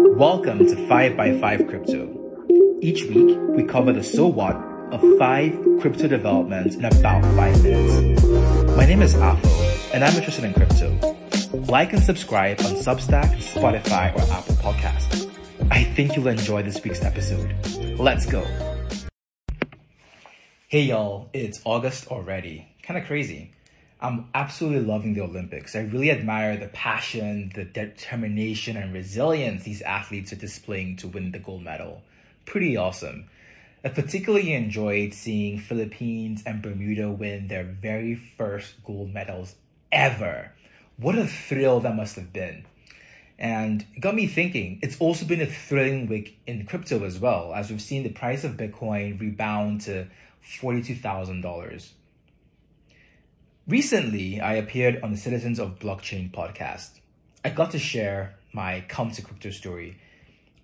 Welcome to 5x5 Crypto. Each week, we cover the so what of 5 crypto developments in about 5 minutes. My name is Afo, and I'm interested in crypto. Like and subscribe on Substack, Spotify, or Apple Podcasts. I think you'll enjoy this week's episode. Let's go. Hey y'all, it's August already. Kind of crazy. I'm absolutely loving the Olympics. I really admire the passion, the determination, and resilience these athletes are displaying to win the gold medal. Pretty awesome. I particularly enjoyed seeing Philippines and Bermuda win their very first gold medals ever. What a thrill that must have been. And it got me thinking, it's also been a thrilling week in crypto as well, as we've seen the price of Bitcoin rebound to $42,000. Recently, I appeared on the Citizens of Blockchain podcast. I got to share my come to crypto story.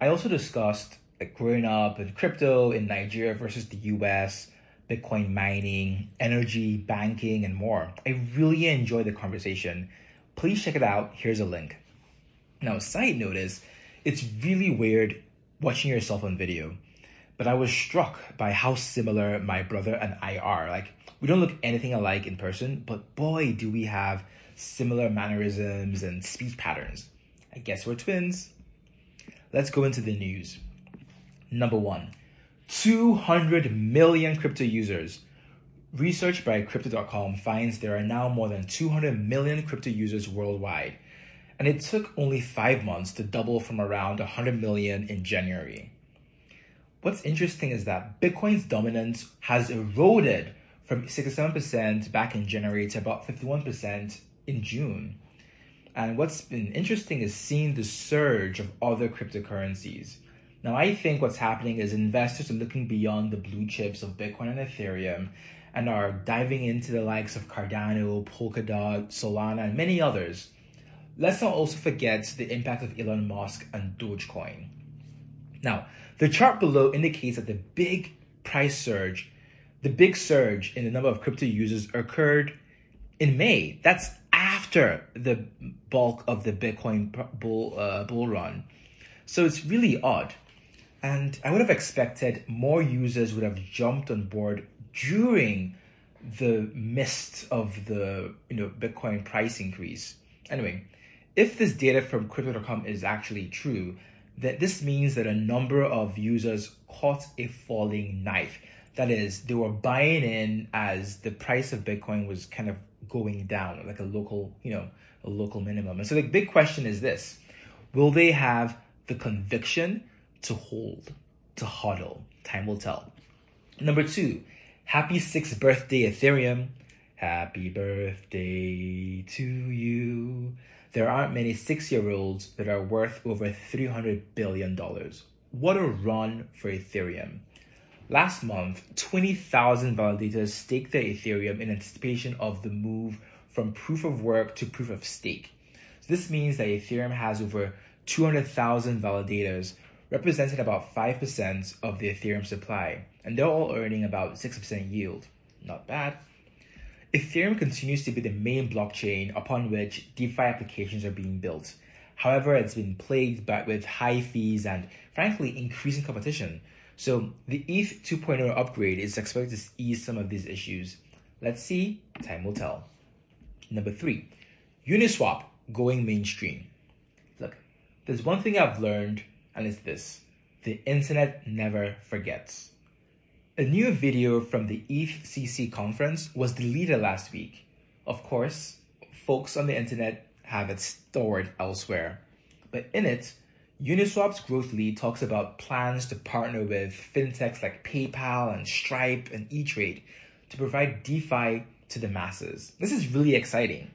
I also discussed growing up in crypto in Nigeria versus the US, Bitcoin mining, energy, banking, and more. I really enjoyed the conversation. Please check it out. Here's a link. Now, side note is, it's really weird watching yourself on video, but I was struck by how similar my brother and I are. We don't look anything alike in person, but boy, do we have similar mannerisms and speech patterns. I guess we're twins. Let's go into the news. Number one, 200 million crypto users. Research by crypto.com finds there are now more than 200 million crypto users worldwide, and it took only 5 months to double from around 100 million in January. What's interesting is that Bitcoin's dominance has eroded from 67% back in January to about 51% in June. And what's been interesting is seeing the surge of other cryptocurrencies. Now, I think what's happening is investors are looking beyond the blue chips of Bitcoin and Ethereum and are diving into the likes of Cardano, Polkadot, Solana, and many others. Let's not also forget the impact of Elon Musk and Dogecoin. Now, the chart below indicates that the big surge in the number of crypto users occurred in May. That's after the bulk of the Bitcoin bull run. So it's really odd. And I would have expected more users would have jumped on board during the midst of the Bitcoin price increase. Anyway, if this data from crypto.com is actually true, that this means that a number of users caught a falling knife. That is, they were buying in as the price of Bitcoin was kind of going down, like a local minimum. And so the big question is this: will they have the conviction to hold, to hodl? Time will tell. Number two, happy 6th birthday, Ethereum. Happy birthday to you. There aren't many 6-year-olds that are worth over $300 billion. What a run for Ethereum. Last month, 20,000 validators staked their Ethereum in anticipation of the move from proof of work to proof of stake. So this means that Ethereum has over 200,000 validators, representing about 5% of the Ethereum supply, and they're all earning about 6% yield. Not bad. Ethereum continues to be the main blockchain upon which DeFi applications are being built. However, it's been plagued with high fees and, frankly, increasing competition. So the ETH 2.0 upgrade is expected to ease some of these issues. Let's see. Time will tell. Number three, Uniswap going mainstream. Look, there's one thing I've learned, and it's this: the internet never forgets. A new video from the ETH CC conference was deleted last week. Of course, folks on the internet have it stored elsewhere, but in it, Uniswap's growth lead talks about plans to partner with fintechs like PayPal and Stripe and E-Trade to provide DeFi to the masses. This is really exciting.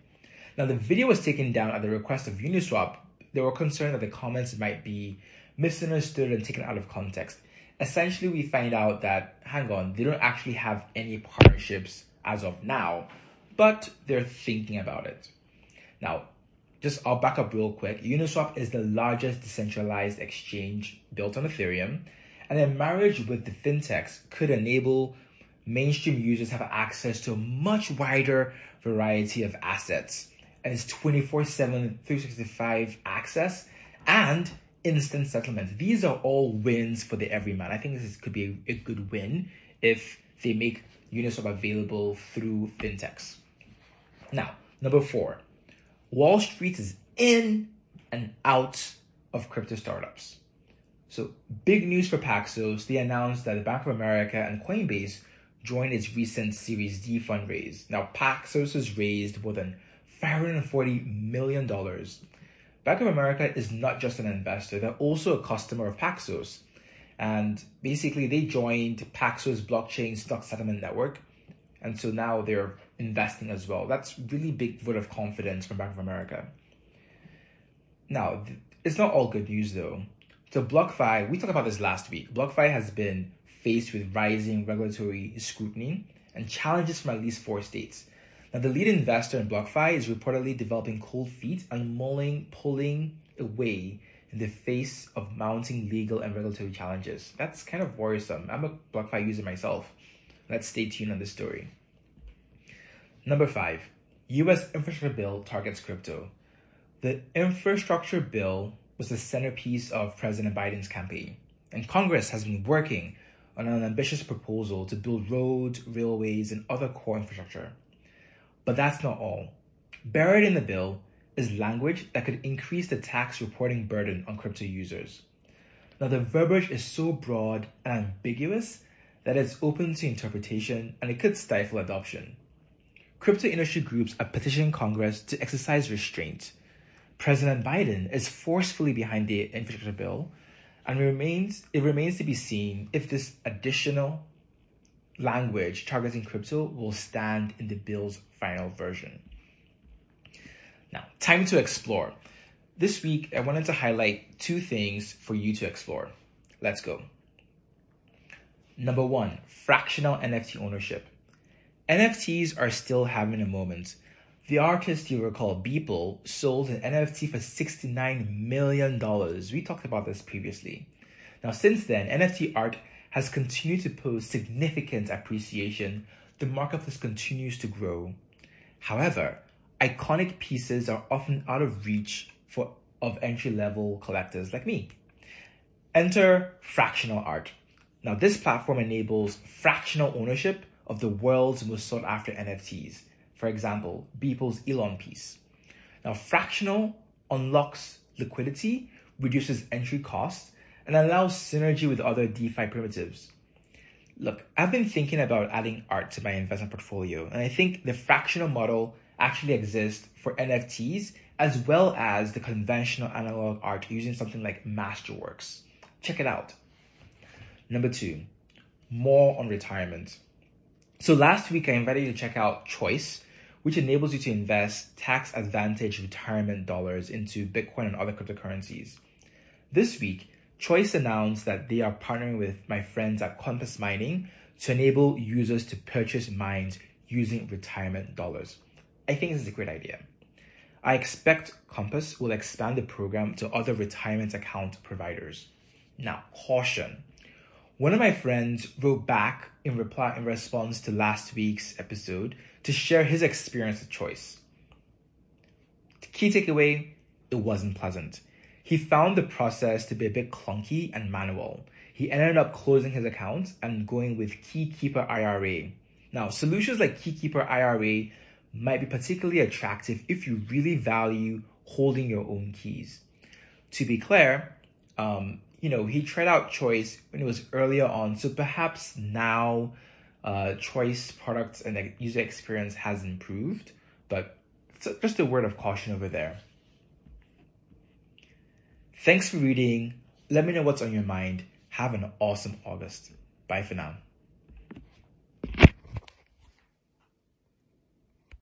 Now, the video was taken down at the request of Uniswap. They were concerned that the comments might be misunderstood and taken out of context. Essentially, we find out that, hang on, they don't actually have any partnerships as of now, but they're thinking about it. Now, I'll back up real quick. Uniswap is the largest decentralized exchange built on Ethereum, and their marriage with the fintechs could enable mainstream users to have access to a much wider variety of assets. And it's 24/7, 365 access, and instant settlements. These are all wins for the everyman. I think this could be a good win if they make Uniswap available through fintechs. Now, number four, Wall Street is in and out of crypto startups. So big news for Paxos. They announced that the Bank of America and Coinbase joined its recent Series D fundraise. Now, Paxos has raised more than $540 million. Bank of America is not just an investor. They're also a customer of Paxos. And basically, they joined Paxos blockchain stock settlement network. And so now they're investing as well. That's really big vote of confidence from Bank of America. Now, it's not all good news, though. So BlockFi, we talked about this last week. BlockFi has been faced with rising regulatory scrutiny and challenges from at least four states. Now, the lead investor in BlockFi is reportedly developing cold feet and pulling away in the face of mounting legal and regulatory challenges. That's kind of worrisome. I'm a BlockFi user myself. Let's stay tuned on this story. Number five, U.S. infrastructure bill targets crypto. The infrastructure bill was the centerpiece of President Biden's campaign, and Congress has been working on an ambitious proposal to build roads, railways, and other core infrastructure. But that's not all. Buried in the bill is language that could increase the tax reporting burden on crypto users. Now, the verbiage is so broad and ambiguous that it's open to interpretation and it could stifle adoption. Crypto industry groups are petitioning Congress to exercise restraint. President Biden is forcefully behind the infrastructure bill, and it remains to be seen if this additional language targeting crypto will stand in the bill's final version. Now, time to explore. This week, I wanted to highlight two things for you to explore. Let's go. Number one, fractional NFT ownership. NFTs are still having a moment. The artist, you recall, Beeple, sold an NFT for $69 million. We talked about this previously. Now, since then, NFT art has continued to pose significant appreciation. The marketplace continues to grow. However, iconic pieces are often out of reach of entry-level collectors like me. Enter fractional art. Now, this platform enables fractional ownership of the world's most sought-after NFTs. For example, Beeple's Elon piece. Now, fractional unlocks liquidity, reduces entry costs, and allows synergy with other DeFi primitives. Look, I've been thinking about adding art to my investment portfolio, and I think the fractional model actually exists for NFTs as well as the conventional analog art using something like Masterworks. Check it out. Number two, more on retirement. So last week, I invited you to check out Choice, which enables you to invest tax-advantaged retirement dollars into Bitcoin and other cryptocurrencies. This week, Choice announced that they are partnering with my friends at Compass Mining to enable users to purchase mines using retirement dollars. I think this is a great idea. I expect Compass will expand the program to other retirement account providers. Now, caution. One of my friends wrote back in response to last week's episode to share his experience with Choice. The key takeaway, it wasn't pleasant. He found the process to be a bit clunky and manual. He ended up closing his account and going with KeyKeeper IRA. Now, solutions like KeyKeeper IRA might be particularly attractive if you really value holding your own keys. To be clear, he tried out Choice when it was earlier on, so perhaps now Choice products and user experience has improved, but just a word of caution over there. Thanks for reading. Let me know what's on your mind. Have an awesome August. Bye for now.